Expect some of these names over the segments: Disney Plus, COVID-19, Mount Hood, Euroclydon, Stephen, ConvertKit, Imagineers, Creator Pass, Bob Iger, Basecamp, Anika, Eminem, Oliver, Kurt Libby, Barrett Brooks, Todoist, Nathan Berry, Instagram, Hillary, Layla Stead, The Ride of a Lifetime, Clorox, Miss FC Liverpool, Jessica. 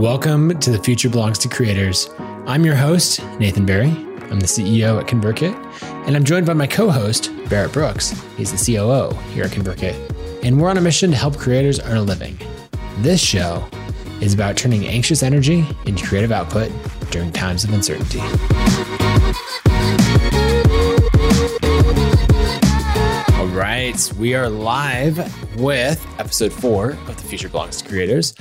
Welcome to the Future Belongs to Creators. I'm your host, Nathan Berry. I'm the CEO at ConvertKit, and I'm joined by my co-host, Barrett Brooks. He's the COO here at ConvertKit, and we're on a mission to help creators earn a living. This show is about turning anxious energy into creative output during times of uncertainty. All right, we are live with episode 4 of The Future Belongs to Creators.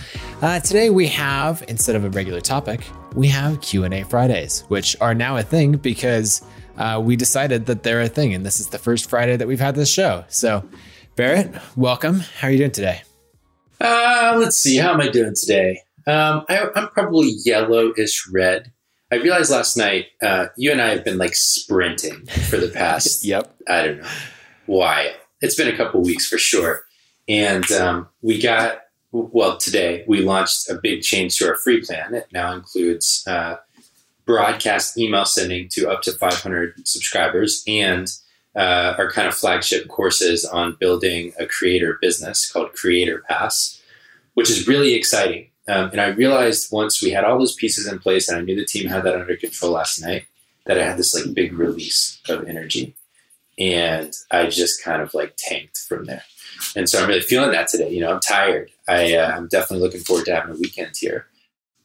Today we have, instead of a regular topic, we have Q&A Fridays, which are now a thing because we decided that they're a thing, and this is the first Friday that we've had this show. So Barrett, welcome. How are you doing today? Let's see. How am I doing today? I'm probably yellowish red. I realized last night, you and I have been like sprinting for the past, yep. I don't know why. It's been a couple weeks for sure. And, today we launched a big change to our free plan. It now includes, broadcast email sending to up to 500 subscribers and, our kind of flagship courses on building a creator business called Creator Pass, which is really exciting. And I realized once we had all those pieces in place and I knew the team had that under control last night, that I had this like big release of energy and I just kind of like tanked from there. And so I'm really feeling that today. You know, I'm tired. I'm definitely looking forward to having a weekend here,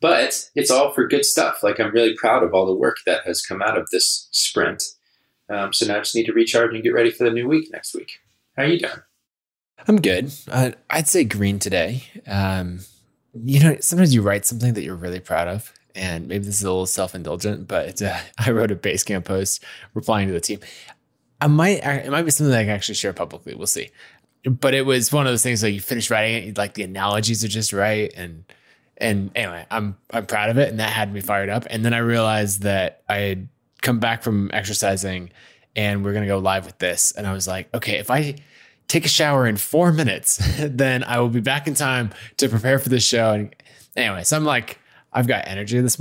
but it's all for good stuff. Like I'm really proud of all the work that has come out of this sprint. So now I just need to recharge and get ready for the new week next week. How are you doing? I'm good. I'd say green today. You know, sometimes you write something that you're really proud of, and maybe this is a little self-indulgent, but I wrote a Basecamp post replying to the team. It might be something that I can actually share publicly. We'll see. But it was one of those things like you finish writing it, like the analogies are just right. And anyway, I'm proud of it. And that had me fired up. And then I realized that I had come back from exercising and we're going to go live with this. And I was like, okay, if I take a shower in 4 minutes, then I will be back in time to prepare for this show. And anyway, so I'm like, I've got energy It's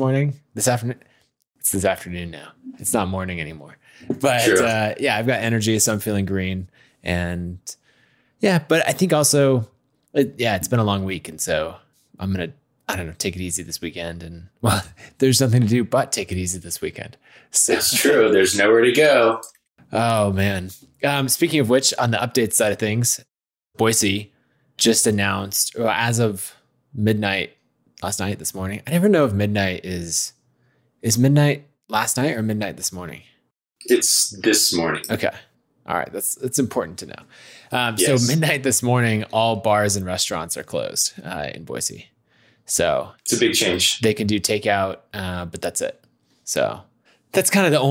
this afternoon now. It's not morning anymore, but sure. I've got energy. So I'm feeling green and but I think also, it's been a long week. And so I'm going to, take it easy this weekend. And well, there's nothing to do, but take it easy this weekend. So it's true. There's nowhere to go. Oh man. Speaking of which, on the update side of things, Boise just announced as of midnight last night, this morning. I never know if midnight is midnight last night or midnight this morning. It's this morning. Okay. All right. That's important to know. Yes. So midnight this morning, all bars and restaurants are closed in Boise. So it's a big change. They can do takeout, but that's it. So that's kind of the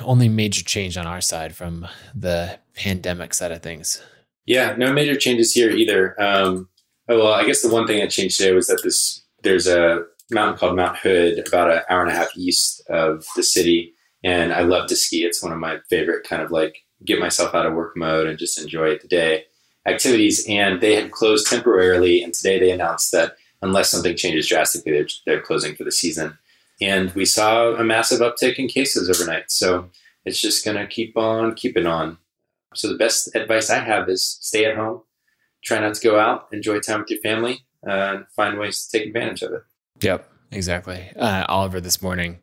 only major change on our side from the pandemic side of things. Yeah, no major changes here either. I guess the one thing that changed today was that there's a mountain called Mount Hood about an hour and a half east of the city. And I love to ski. It's one of my favorite kind of like get myself out of work mode and just enjoy the day activities. And they had closed temporarily. And today they announced that unless something changes drastically, they're closing for the season. And we saw a massive uptick in cases overnight. So it's just going to keep on keeping on. So the best advice I have is stay at home, try not to go out, enjoy time with your family, and find ways to take advantage of it. Yep, exactly. Oliver this morning,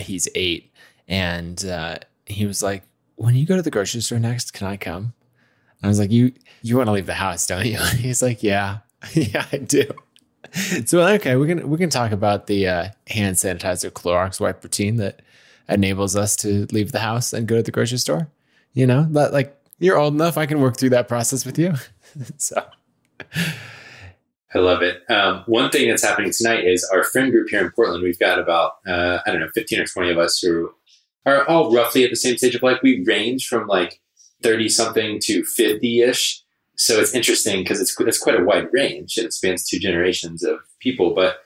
he's 8. And he was like, when you go to the grocery store next, can I come? And I was like, you want to leave the house, don't you? And he's like, yeah, I do. So, okay, we can talk about the hand sanitizer Clorox wipe routine that enables us to leave the house and go to the grocery store. You know, like you're old enough, I can work through that process with you. So, I love it. One thing that's happening tonight is our friend group here in Portland. We've got about 15 or 20 of us who are all roughly at the same stage of life. We range from like 30 something to 50-ish. So it's interesting because it's quite a wide range and it spans 2 generations of people. But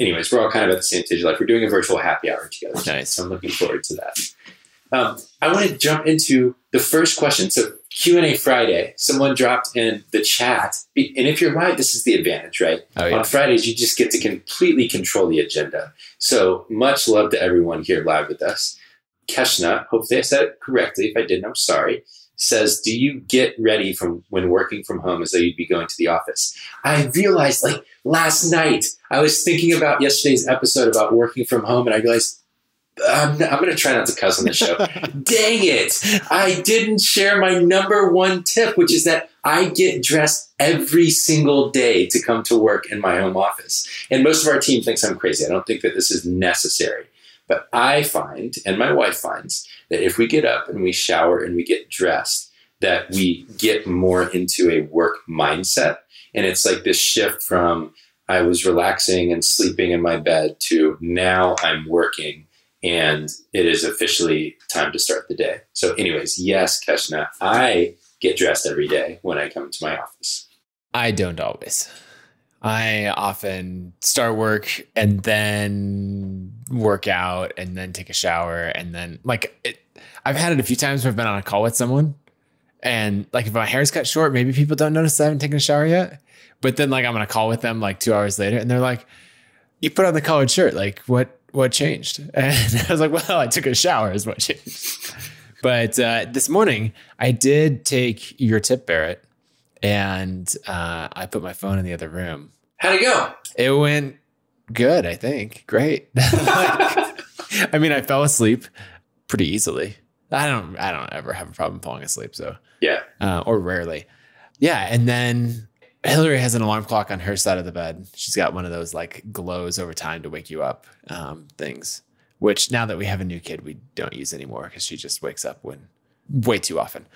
anyways, we're all kind of at the same stage of life. We're doing a virtual happy hour together. Nice. So I'm looking forward to that. I want to jump into the first question. So Q&A Friday, someone dropped in the chat. And if you're live, this is the advantage, right? Oh, yeah. On Fridays, you just get to completely control the agenda. So much love to everyone here live with us. Keshna, hopefully I said it correctly. If I didn't, I'm sorry. says, do you get ready from when working from home as though you'd be going to the office? I realized, like, last night, I was thinking about yesterday's episode about working from home, and I realized, I'm going to try not to cuss on the show. Dang it. I didn't share my number one tip, which is that I get dressed every single day to come to work in my home office. And most of our team thinks I'm crazy. I don't think that this is necessary. But I find, and my wife finds, that if we get up and we shower and we get dressed, that we get more into a work mindset. And it's like this shift from I was relaxing and sleeping in my bed to now I'm working. And it is officially time to start the day. So anyways, yes, Keshna, I get dressed every day when I come to my office. I don't always. I often start work and then work out and then take a shower. And then I've had it a few times where I've been on a call with someone. And like if my hair's cut short, maybe people don't notice that I haven't taken a shower yet. But then like I'm on a call with them like 2 hours later and they're like, you put on the collared shirt. Like what changed? And I was like, well, I took a shower is what changed. But this morning I did take your tip, Barrett, and I put my phone in the other room. How'd it go? It went good, I think. Great. I mean, I fell asleep pretty easily. I don't ever have a problem falling asleep. So yeah, or rarely. Yeah. And then Hillary has an alarm clock on her side of the bed. She's got one of those like glows over time to wake you up things, which now that we have a new kid, we don't use anymore because she just wakes up when way too often.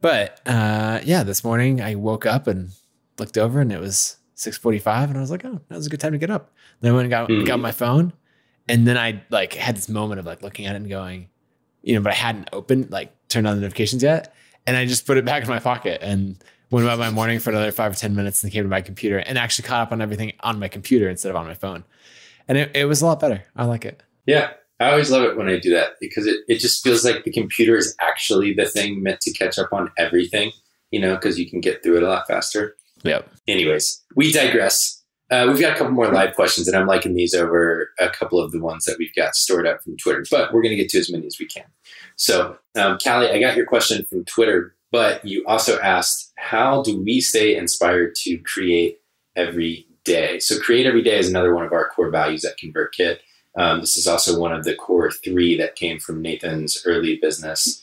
But this morning I woke up and looked over and it was 6:45 and I was like, oh, that was a good time to get up. Then I went and got my phone, and then I like had this moment of like looking at it and going, but I hadn't opened, like turned on the notifications yet. And I just put it back in my pocket and went about my morning for another 5 or 10 minutes and came to my computer and actually caught up on everything on my computer instead of on my phone. And it was a lot better. I like it. Yeah. I always love it when I do that because it just feels like the computer is actually the thing meant to catch up on everything, because you can get through it a lot faster. Yep. Anyways, we digress. We've got a couple more live questions and I'm liking these over a couple of the ones that we've got stored up from Twitter, but we're going to get to as many as we can. So, Callie, I got your question from Twitter. But you also asked, how do we stay inspired to create every day? So create every day is another one of our core values at ConvertKit. This is also one of the core three that came from Nathan's early business.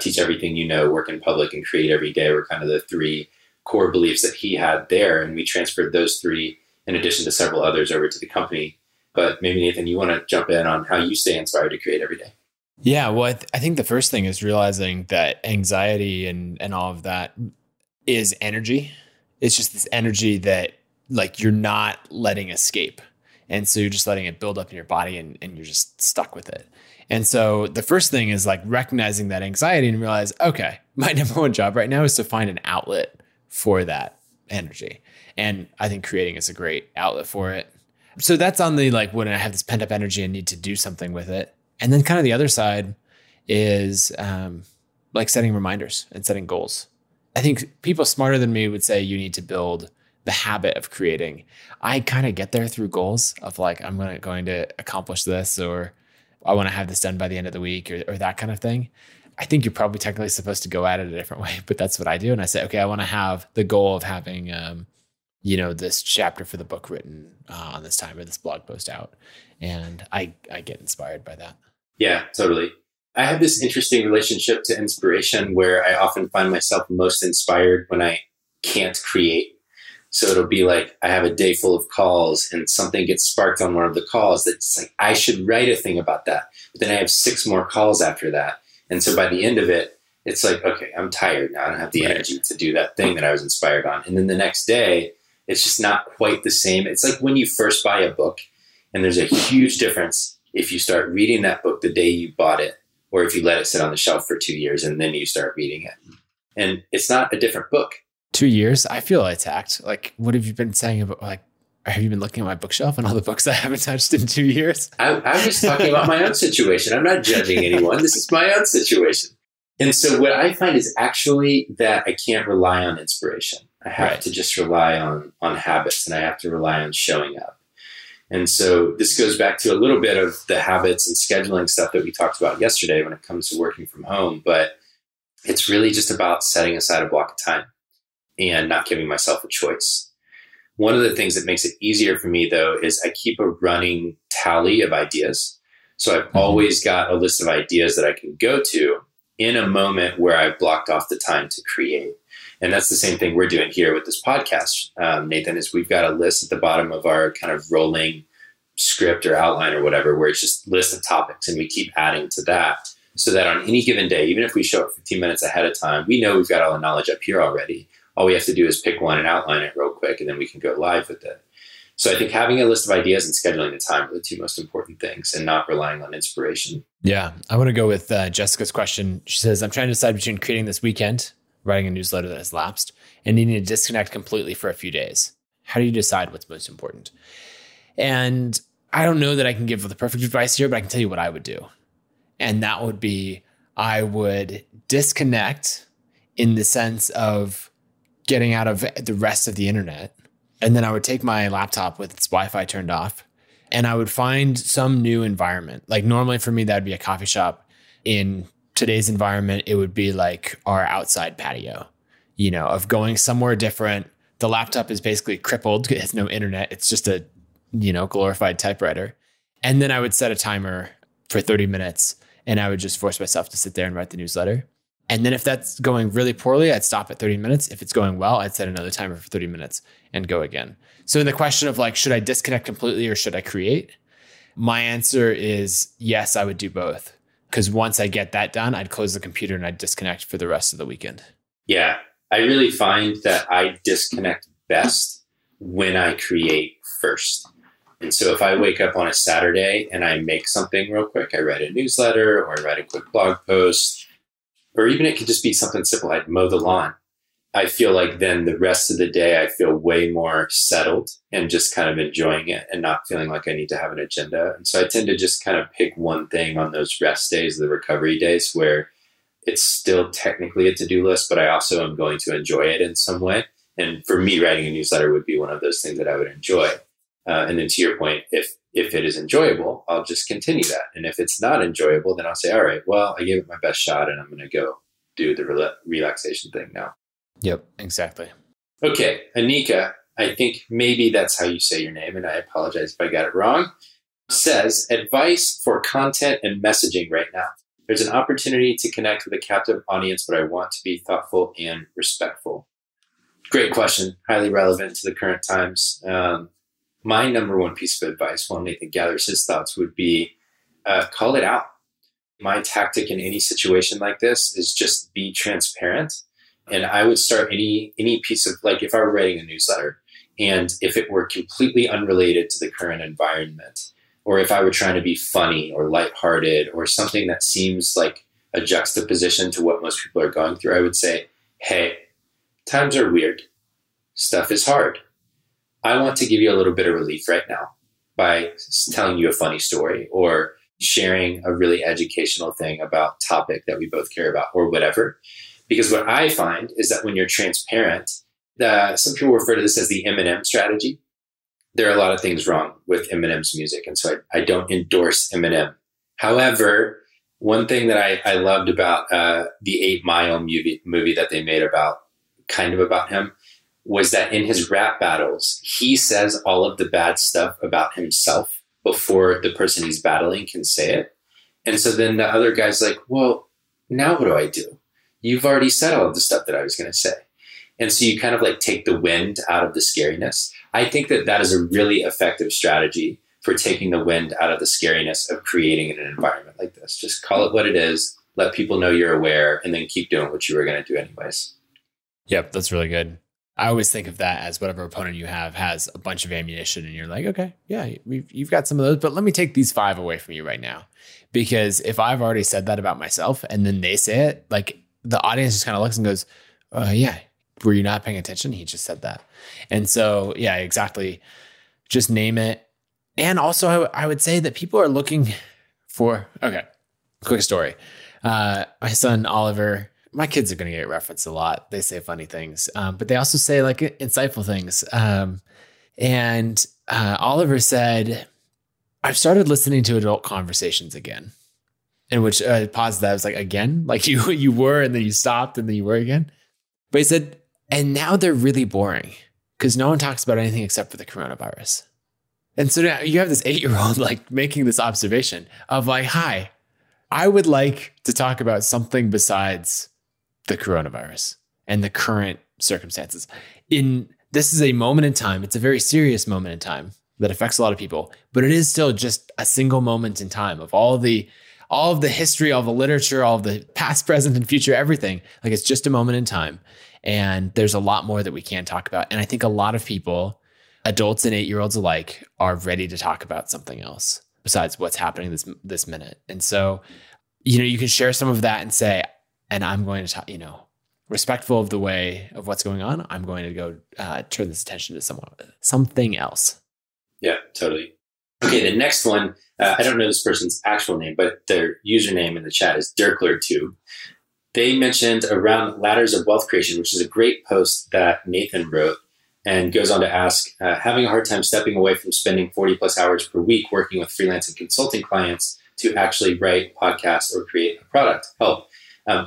Teach everything you know, work in public, and create every day were kind of the three core beliefs that he had there. And we transferred those three, in addition to several others, over to the company. But maybe, Nathan, you want to jump in on how you stay inspired to create every day? Yeah, well, I think the first thing is realizing that anxiety and all of that is energy. It's just this energy that like you're not letting escape. And so you're just letting it build up in your body and you're just stuck with it. And so the first thing is like recognizing that anxiety and realize, okay, my number one job right now is to find an outlet for that energy. And I think creating is a great outlet for it. So that's on the like when I have this pent up energy and need to do something with it. And then kind of the other side is like setting reminders and setting goals. I think people smarter than me would say you need to build the habit of creating. I kind of get there through goals of like, I'm going to accomplish this, or I want to have this done by the end of the week, or that kind of thing. I think you're probably technically supposed to go at it a different way, but that's what I do. And I say, okay, I want to have the goal of having, this chapter for the book written on this time, or this blog post out. And I get inspired by that. Yeah, totally. I have this interesting relationship to inspiration where I often find myself most inspired when I can't create. So it'll be like, I have a day full of calls and something gets sparked on one of the calls that's like, I should write a thing about that. But then I have 6 more calls after that. And so by the end of it, it's like, okay, I'm tired now. I don't have the energy to do that thing that I was inspired on. And then the next day, it's just not quite the same. It's like when you first buy a book. And there's a huge difference if you start reading that book the day you bought it, or if you let it sit on the shelf for 2 years and then you start reading it. And it's not a different book. 2 years? I feel attacked. Like, what have you been saying about, like, have you been looking at my bookshelf and all the books I haven't touched in 2 years? I'm just talking about my own situation. I'm not judging anyone. This is my own situation. And so what I find is actually that I can't rely on inspiration. I have to just rely on habits, and I have to rely on showing up. And so this goes back to a little bit of the habits and scheduling stuff that we talked about yesterday when it comes to working from home. But It's really just about setting aside a block of time and not giving myself a choice. One of the things that makes it easier for me, though, is I keep a running tally of ideas. So I've always got a list of ideas that I can go to in a moment where I've blocked off the time to create. And that's the same thing we're doing here with this podcast, Nathan, is we've got a list at the bottom of our kind of rolling script or outline or whatever, where it's just list of topics. And we keep adding to that so that on any given day, even if we show up 15 minutes ahead of time, we know we've got all the knowledge up here already. All we have to do is pick one and outline it real quick, and then we can go live with it. So I think having a list of ideas and scheduling the time are the two most important things, and not relying on inspiration. Yeah. I want to go with Jessica's question. She says, I'm trying to decide between creating this weekend, writing a newsletter that has lapsed, and needing to disconnect completely for a few days. How do you decide what's most important? And I don't know that I can give the perfect advice here, but I can tell you what I would do. And that would be, I would disconnect in the sense of getting out of the rest of the internet. And then I would take my laptop with its Wi-Fi turned off, and I would find some new environment. Like normally for me, that'd be a coffee shop. In today's environment, it would be like our outside patio, you know, of going somewhere different. The laptop is basically crippled. It has no internet. It's just a, you know, glorified typewriter. And then I would set a timer for 30 minutes and I would just force myself to sit there and write the newsletter. And then if that's going really poorly, I'd stop at 30 minutes. If it's going well, I'd set another timer for 30 minutes and go again. So in the question of like, should I disconnect completely or should I create? My answer is yes, I would do both. Because once I get that done, I'd close the computer and I'd disconnect for the rest of the weekend. Yeah, I really find that I disconnect best when I create first. And so if I wake up on a Saturday and I make something real quick, I write a newsletter or I write a quick blog post, or even it could just be something simple like mow the lawn. I feel like then the rest of the day, I feel way more settled and just kind of enjoying it and not feeling like I need to have an agenda. And so I tend to just kind of pick one thing on those rest days, the recovery days, where it's still technically a to-do list, but I also am going to enjoy it in some way. And for me, writing a newsletter would be one of those things that I would enjoy. And then to your point, if it is enjoyable, I'll just continue that. And if it's not enjoyable, then I'll say, all right, well, I gave it my best shot and I'm going to go do the relaxation thing now. Yep, exactly. Okay, Anika, I think maybe that's how you say your name, and I apologize if I got it wrong, says, advice for content and messaging right now. There's an opportunity to connect with a captive audience, but I want to be thoughtful and respectful. Great question. Highly relevant to the current times. My number one piece of advice while Nathan gathers his thoughts would be call it out. My tactic in any situation like this is just be transparent. And I would start any piece of, like if I were writing a newsletter and if it were completely unrelated to the current environment, or if I were trying to be funny or lighthearted or something that seems like a juxtaposition to what most people are going through, I would say, hey, times are weird. Stuff is hard. I want to give you a little bit of relief right now by telling you a funny story or sharing a really educational thing about topic that we both care about or whatever. Because what I find is that when you're transparent, some people refer to this as the M&M strategy. There are a lot of things wrong with Eminem's music, and so I don't endorse Eminem. However, one thing that I loved about the 8 Mile movie that they made about him was that in his rap battles, he says all of the bad stuff about himself before the person he's battling can say it. And so then the other guy's like, well, now what do I do? You've already said all of the stuff that I was going to say. And so you kind of like take the wind out of the scariness. I think that that is a really effective strategy for taking the wind out of the scariness of creating an environment like this. Just call it what it is, let people know you're aware, and then keep doing what you were going to do anyways. Yep, that's really good. I always think of that as whatever opponent you have has a bunch of ammunition and you're like, okay, yeah, you've got some of those, but let me take these 5 away from you right now. Because if I've already said that about myself and then they say it, like, the audience just kind of looks and goes, yeah, were you not paying attention? He just said that. And so, yeah, exactly. Just name it. And also I would say that people are looking for, okay, quick story. My son, Oliver, my kids are going to get referenced a lot. They say funny things, but they also say like insightful things. Oliver said, I've started listening to adult conversations again. in which I paused that. I was like, again, like you were, and then you stopped, and then you were again. But he said, and now they're really boring because no one talks about anything except for the coronavirus. And so now you have this 8-year-old like making this observation of like, hi, I would like to talk about something besides the coronavirus and the current circumstances. This is a moment in time. It's a very serious moment in time that affects a lot of people, but it is still just a single moment in time of all of the history, all the literature, all the past, present, and future, everything. Like, it's just a moment in time. And there's a lot more that we can talk about. And I think a lot of people, adults and 8-year-olds alike, are ready to talk about something else besides what's happening this minute. And so, you can share some of that and say, and I'm going to talk, respectful of the way of what's going on, I'm going to go turn this attention to something else. Yeah, totally. Okay, the next one, I don't know this person's actual name, but their username in the chat is Dirkler2. They mentioned around ladders of wealth creation, which is a great post that Nathan wrote, and goes on to ask, having a hard time stepping away from spending 40 plus hours per week working with freelance and consulting clients to actually write, podcast, or create a product. Help.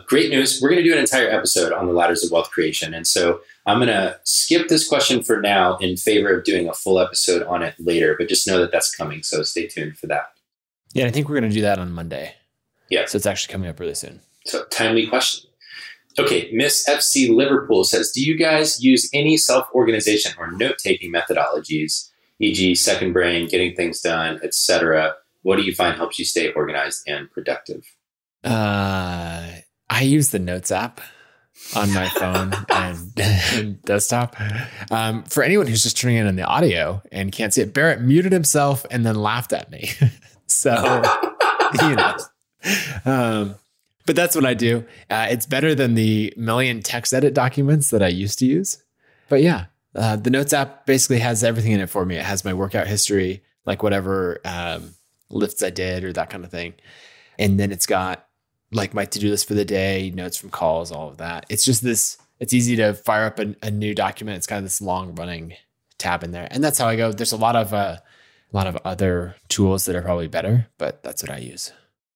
Great news. We're going to do an entire episode on the ladders of wealth creation. And so I'm going to skip this question for now in favor of doing a full episode on it later, but just know that that's coming. So stay tuned for that. Yeah. I think we're going to do that on Monday. Yeah. So it's actually coming up really soon. So timely question. Okay. Miss FC Liverpool says, do you guys use any self-organization or note-taking methodologies, e.g. second brain, getting things done, etc.? What do you find helps you stay organized and productive? I use the Notes app on my phone and desktop. For anyone who's just turning in on the audio and can't see it, Barrett muted himself and then laughed at me. But that's what I do. It's better than the million text edit documents that I used to use. But yeah, the Notes app basically has everything in it for me. It has my workout history, like whatever lifts I did or that kind of thing. And then it's got like my to-do list for the day, notes from calls, all of that. It's just this, it's easy to fire up a new document. It's kind of this long running tab in there. And that's how I go. There's a lot of other tools that are probably better, but that's what I use.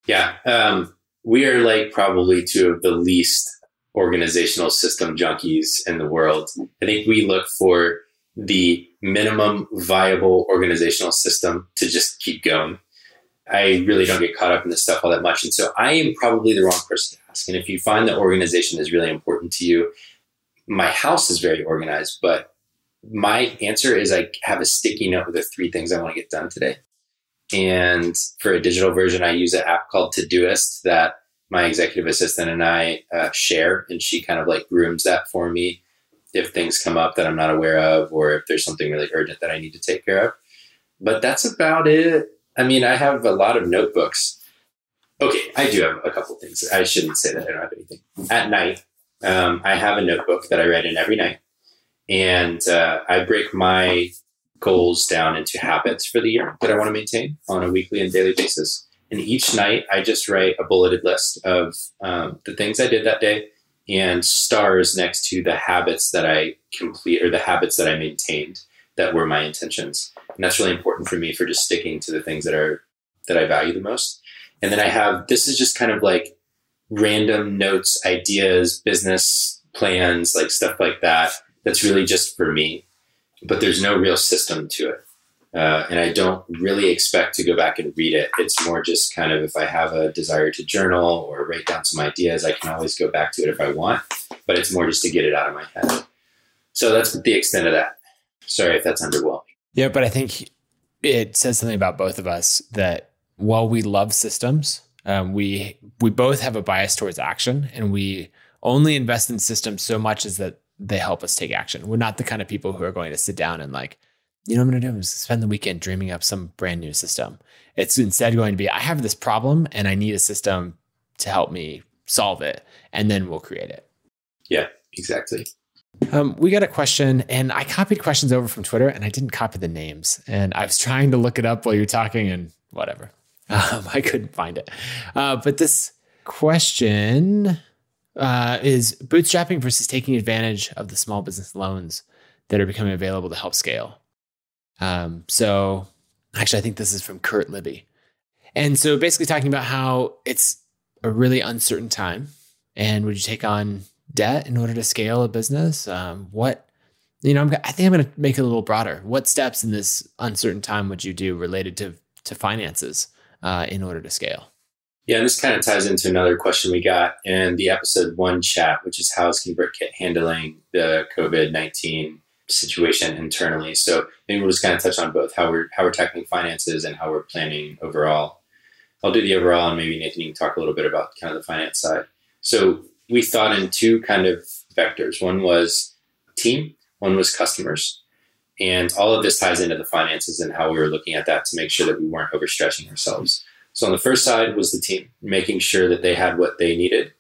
Yeah. We are like probably two of the least organizational system junkies in the world. I think we look for the minimum viable organizational system to just keep going. I really don't get caught up in this stuff all that much. And so I am probably the wrong person to ask. And if you find that organization is really important to you, my house is very organized, but my answer is I have a sticky note with the 3 things I want to get done today. And for a digital version, I use an app called Todoist that my executive assistant and I share. And she kind of like grooms that for me if things come up that I'm not aware of, or if there's something really urgent that I need to take care of. But that's about it. I mean, I have a lot of notebooks. Okay, I do have a couple of things. I shouldn't say that I don't have anything. At night, I have a notebook that I write in every night. And I break my goals down into habits for the year that I want to maintain on a weekly and daily basis. And each night, I just write a bulleted list of the things I did that day and stars next to the habits that I complete or the habits that I maintained that were my intentions. And that's really important for me for just sticking to the things that I value the most. And then I have, this is just kind of like random notes, ideas, business plans, like stuff like that. That's really just for me, but there's no real system to it. And I don't really expect to go back and read it. It's more just kind of, if I have a desire to journal or write down some ideas, I can always go back to it if I want, but it's more just to get it out of my head. So that's the extent of that. Sorry if that's underwhelming. Yeah, but I think it says something about both of us that while we love systems, we both have a bias towards action, and we only invest in systems so much as that they help us take action. We're not the kind of people who are going to sit down and like, I'm going to do is spend the weekend dreaming up some brand new system. It's instead going to be, I have this problem and I need a system to help me solve it, and then we'll create it. Yeah, exactly. We got a question, and I copied questions over from Twitter, and I didn't copy the names. And I was trying to look it up while you were talking, and whatever. I couldn't find it. But this question is bootstrapping versus taking advantage of the small business loans that are becoming available to help scale. So actually, I think this is from Kurt Libby. And so basically talking about how it's a really uncertain time. And would you take on debt in order to scale a business? I think I'm going to make it a little broader. What steps in this uncertain time would you do related to finances in order to scale? Yeah, and this kind of ties into another question we got in the episode 1 chat, which is how is ConvertKit handling the COVID-19 situation internally? So maybe we'll just kind of touch on both, how we're tackling finances and how we're planning overall. I'll do the overall, and maybe Nathan, you can talk a little bit about kind of the finance side. So we thought in 2 kind of vectors. One was team, one was customers. And all of this ties into the finances and how we were looking at that to make sure that we weren't overstretching ourselves. So on the first side was the team, making sure that they had what they needed.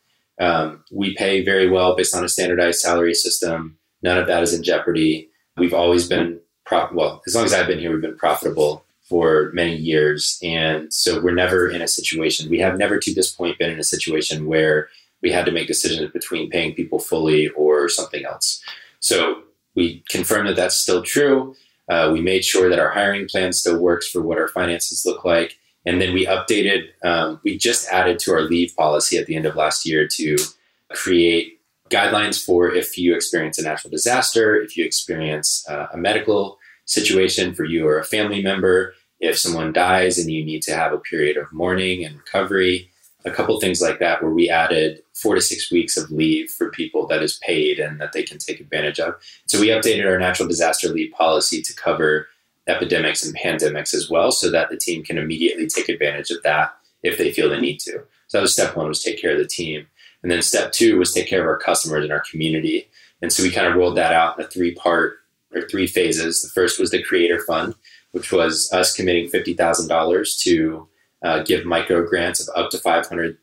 We pay very well based on a standardized salary system. None of that is in jeopardy. We've always been, as long as I've been here, we've been profitable for many years. And so we're never in a situation, we have never to this point been in a situation where we had to make decisions between paying people fully or something else. So we confirmed that that's still true. We made sure that our hiring plan still works for what our finances look like. And then we updated, we just added to our leave policy at the end of last year to create guidelines for if you experience a natural disaster, if you experience a medical situation for you or a family member, if someone dies and you need to have a period of mourning and recovery, a couple things like that, where we added 4 to 6 weeks of leave for people that is paid and that they can take advantage of. So we updated our natural disaster leave policy to cover epidemics and pandemics as well, so that the team can immediately take advantage of that if they feel the need to. So that was step 1, was take care of the team. And then step 2 was take care of our customers and our community. And so we kind of rolled that out in a 3 phases. The first was the Creator Fund, which was us committing $50,000 to give micro grants of up to $500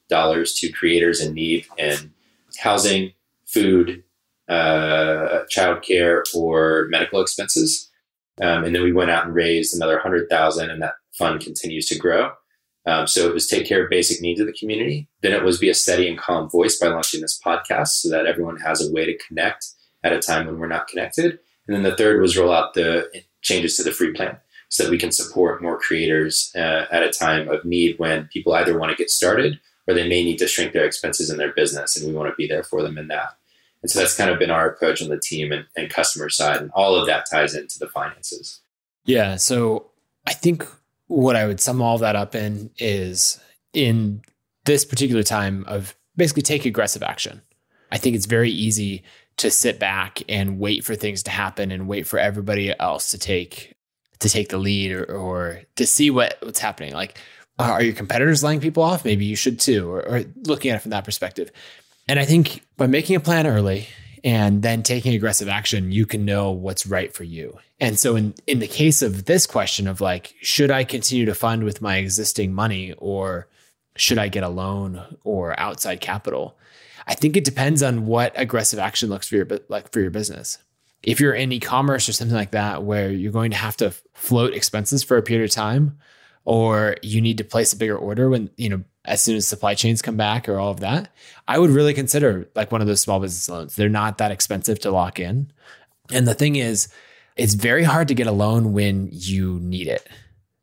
to creators in need in housing, food, childcare, or medical expenses. And then we went out and raised another $100,000, and that fund continues to grow. So it was take care of basic needs of the community. Then it was be a steady and calm voice by launching this podcast so that everyone has a way to connect at a time when we're not connected. And then the third was roll out the changes to the free plan so that we can support more creators at a time of need when people either want to get started or they may need to shrink their expenses in their business, and we want to be there for them in that. And so that's kind of been our approach on the team and customer side. And all of that ties into the finances. Yeah. So I think what I would sum all that up in is, in this particular time, of basically take aggressive action. I think it's very easy to sit back and wait for things to happen and wait for everybody else to take the lead or to see what's happening. Like, are your competitors laying people off? Maybe you should too, or looking at it from that perspective. And I think by making a plan early and then taking aggressive action, you can know what's right for you. And so in the case of this question of like, should I continue to fund with my existing money, or should I get a loan or outside capital? I think it depends on what aggressive action looks for your business. If you're in e-commerce or something like that, where you're going to have to float expenses for a period of time, or you need to place a bigger order when, as soon as supply chains come back or all of that, I would really consider like one of those small business loans. They're not that expensive to lock in. And the thing is, it's very hard to get a loan when you need it.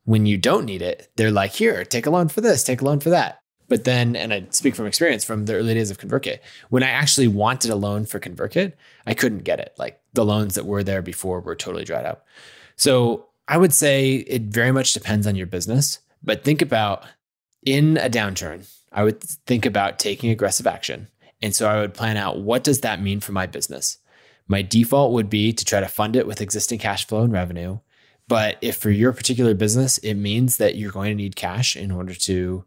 When you don't need it, they're like, here, take a loan for this, take a loan for that. But then, and I speak from experience from the early days of ConvertKit, when I actually wanted a loan for ConvertKit, I couldn't get it. Like, the loans that were there before were totally dried up. So I would say it very much depends on your business, but think about, in a downturn, I would think about taking aggressive action. And so I would plan out, what does that mean for my business? My default would be to try to fund it with existing cash flow and revenue. But if for your particular business, it means that you're going to need cash in order to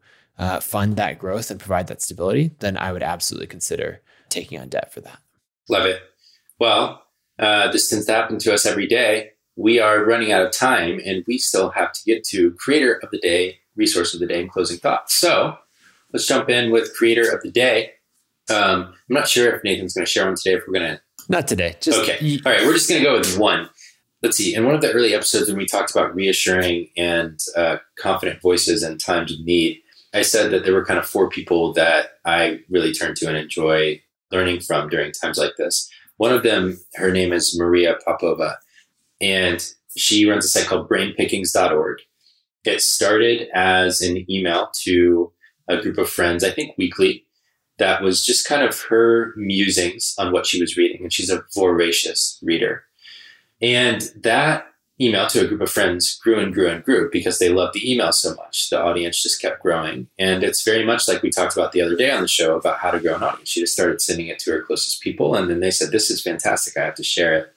fund that growth and provide that stability, then I would absolutely consider taking on debt for that. Love it. Well, this tends to happen to us every day. We are running out of time, and we still have to get to Creator of the Day, Resource of the Day, and closing thoughts. So let's jump in with Creator of the Day. I'm not sure if Nathan's going to share one today, if we're going to... Not today. Just okay. All right. We're just going to go with one. Let's see. In one of the early episodes, when we talked about reassuring and confident voices in times of need, I said that there were kind of 4 people that I really turned to and enjoy learning from during times like this. One of them, her name is Maria Popova, and she runs a site called brainpickings.org. It started as an email to a group of friends, I think weekly, that was just kind of her musings on what she was reading. And she's a voracious reader. And that email to a group of friends grew and grew and grew because they loved the email so much. The audience just kept growing. And it's very much like we talked about the other day on the show about how to grow an audience. She just started sending it to her closest people. And then they said, this is fantastic. I have to share it.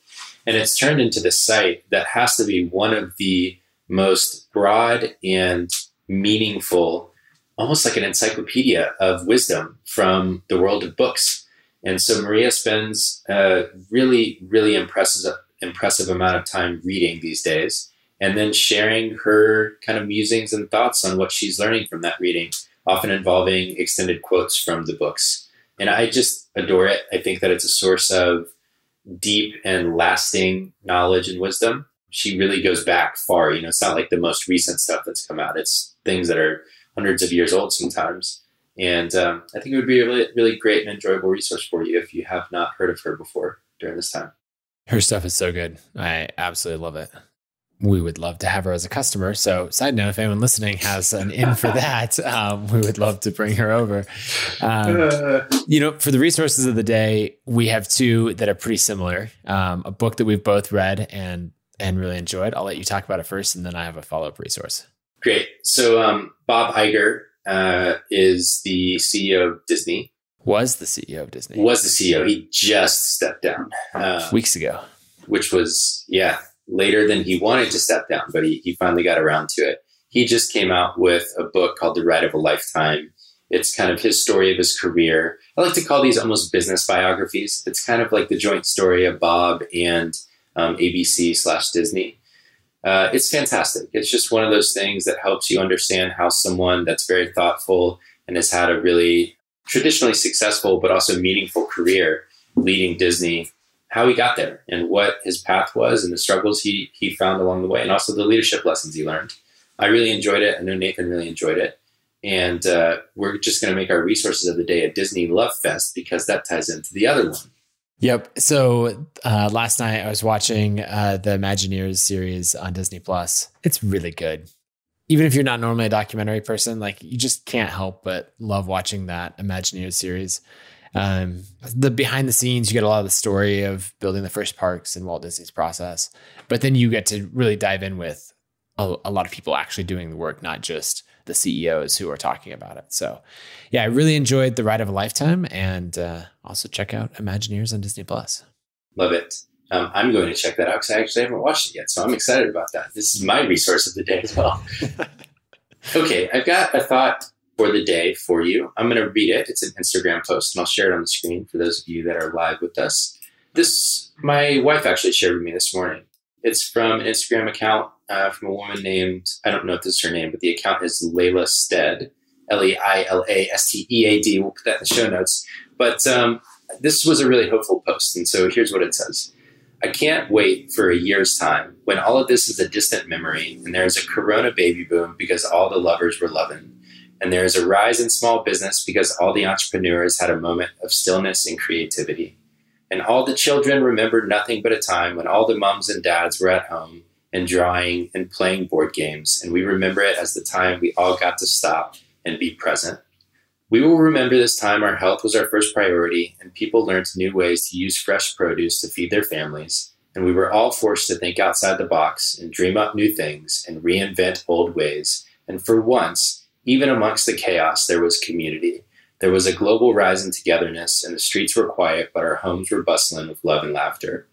And it's turned into this site that has to be one of the most broad and meaningful, almost like an encyclopedia of wisdom from the world of books. And so Maria spends a really, really impressive amount of time reading these days, and then sharing her kind of musings and thoughts on what she's learning from that reading, often involving extended quotes from the books. And I just adore it. I think that it's a source of deep and lasting knowledge and wisdom. She really goes back far. You know, it's not like the most recent stuff that's come out. It's things that are hundreds of years old sometimes. And I think it would be a really, really great and enjoyable resource for you if you have not heard of her before during this time. Her stuff is so good. I absolutely love it. We would love to have her as a customer. So side note, if anyone listening has an in for that, we would love to bring her over. You know, for the resources of the day, we have two that are pretty similar. A book that we've both read and really enjoyed. I'll let you talk about it first, and then I have a follow-up resource. Great. So Bob Iger is the CEO of Disney. Was the CEO of Disney. Was the CEO. He just stepped down. Weeks ago. Which was, later than he wanted to step down, but he finally got around to it. He just came out with a book called The Ride of a Lifetime. It's kind of his story of his career. I like to call these almost business biographies. It's kind of like the joint story of Bob and ABC/Disney. It's fantastic. It's just one of those things that helps you understand how someone that's very thoughtful and has had a really traditionally successful, but also meaningful career leading Disney, how he got there and what his path was and the struggles he found along the way, and also the leadership lessons he learned. I really enjoyed it. I know Nathan really enjoyed it. And we're just going to make our resources of the day a Disney Love Fest because that ties into the other one. Yep. So last night I was watching the Imagineers series on Disney Plus. It's really good. Even if you're not normally a documentary person, like you just can't help but love watching that Imagineers series. The behind the scenes, you get a lot of the story of building the first parks and Walt Disney's process, but then you get to really dive in with a lot of people actually doing the work, not just the CEOs who are talking about it. So yeah, I really enjoyed The Ride of a Lifetime, and also check out Imagineers on Disney Plus. Love it. I'm going to check that out because I actually haven't watched it yet. So I'm excited about that. This is my resource of the day as well. Okay, I've got a thought for the day for you. I'm going to read it. It's an Instagram post, and I'll share it on the screen for those of you that are live with us. This, my wife actually shared with me this morning. It's from an Instagram account from a woman named, I don't know if this is her name, but the account is Layla Stead, Leilastead. We'll put that in the show notes. But this was a really hopeful post. And so here's what it says. I can't wait for a year's time when all of this is a distant memory and there is a Corona baby boom because all the lovers were loving. And there is a rise in small business because all the entrepreneurs had a moment of stillness and creativity. And all the children remember nothing but a time when all the moms and dads were at home and drawing and playing board games. And we remember it as the time we all got to stop and be present. We will remember this time our health was our first priority and people learned new ways to use fresh produce to feed their families. And we were all forced to think outside the box and dream up new things and reinvent old ways. And for once, even amongst the chaos, there was community. There was a global rise in togetherness and the streets were quiet, but our homes were bustling with love and laughter.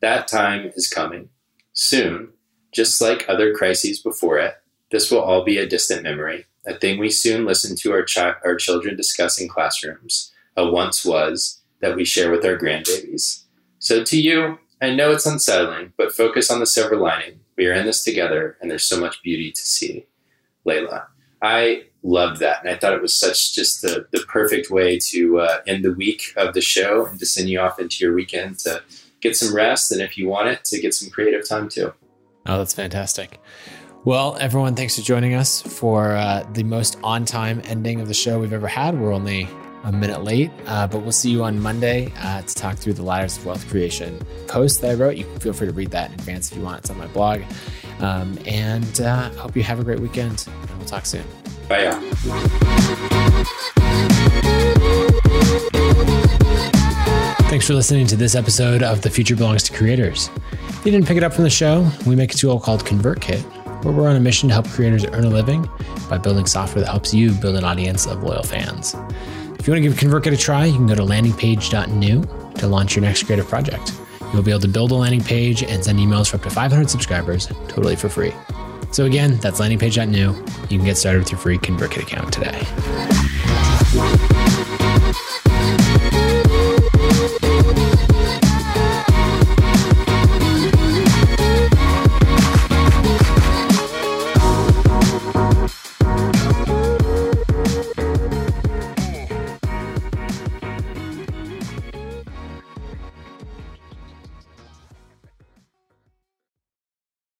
That time is coming. Soon, just like other crises before it, this will all be a distant memory. A thing we soon listen to our children discuss in classrooms, a once was, that we share with our grandbabies. So to you, I know it's unsettling, but focus on the silver lining. We are in this together, and there's so much beauty to see. Layla. I loved that, and I thought it was such just the perfect way to end the week of the show and to send you off into your weekend to get some rest, and if you want it, to get some creative time too. Oh, that's fantastic. Well, everyone, thanks for joining us for the most on-time ending of the show we've ever had. We're only a minute late, but we'll see you on Monday to talk through the Ladders of Wealth Creation post that I wrote. You can feel free to read that in advance if you want. It's on my blog. And hope you have a great weekend, and we'll talk soon. Bye, y'all. Thanks for listening to this episode of The Future Belongs to Creators. If you didn't pick it up from the show, we make a tool called ConvertKit, where we're on a mission to help creators earn a living by building software that helps you build an audience of loyal fans. If you want to give ConvertKit a try, you can go to landingpage.new to launch your next creative project. You'll be able to build a landing page and send emails for up to 500 subscribers totally for free. So again, that's landingpage.new. You can get started with your free ConvertKit account today.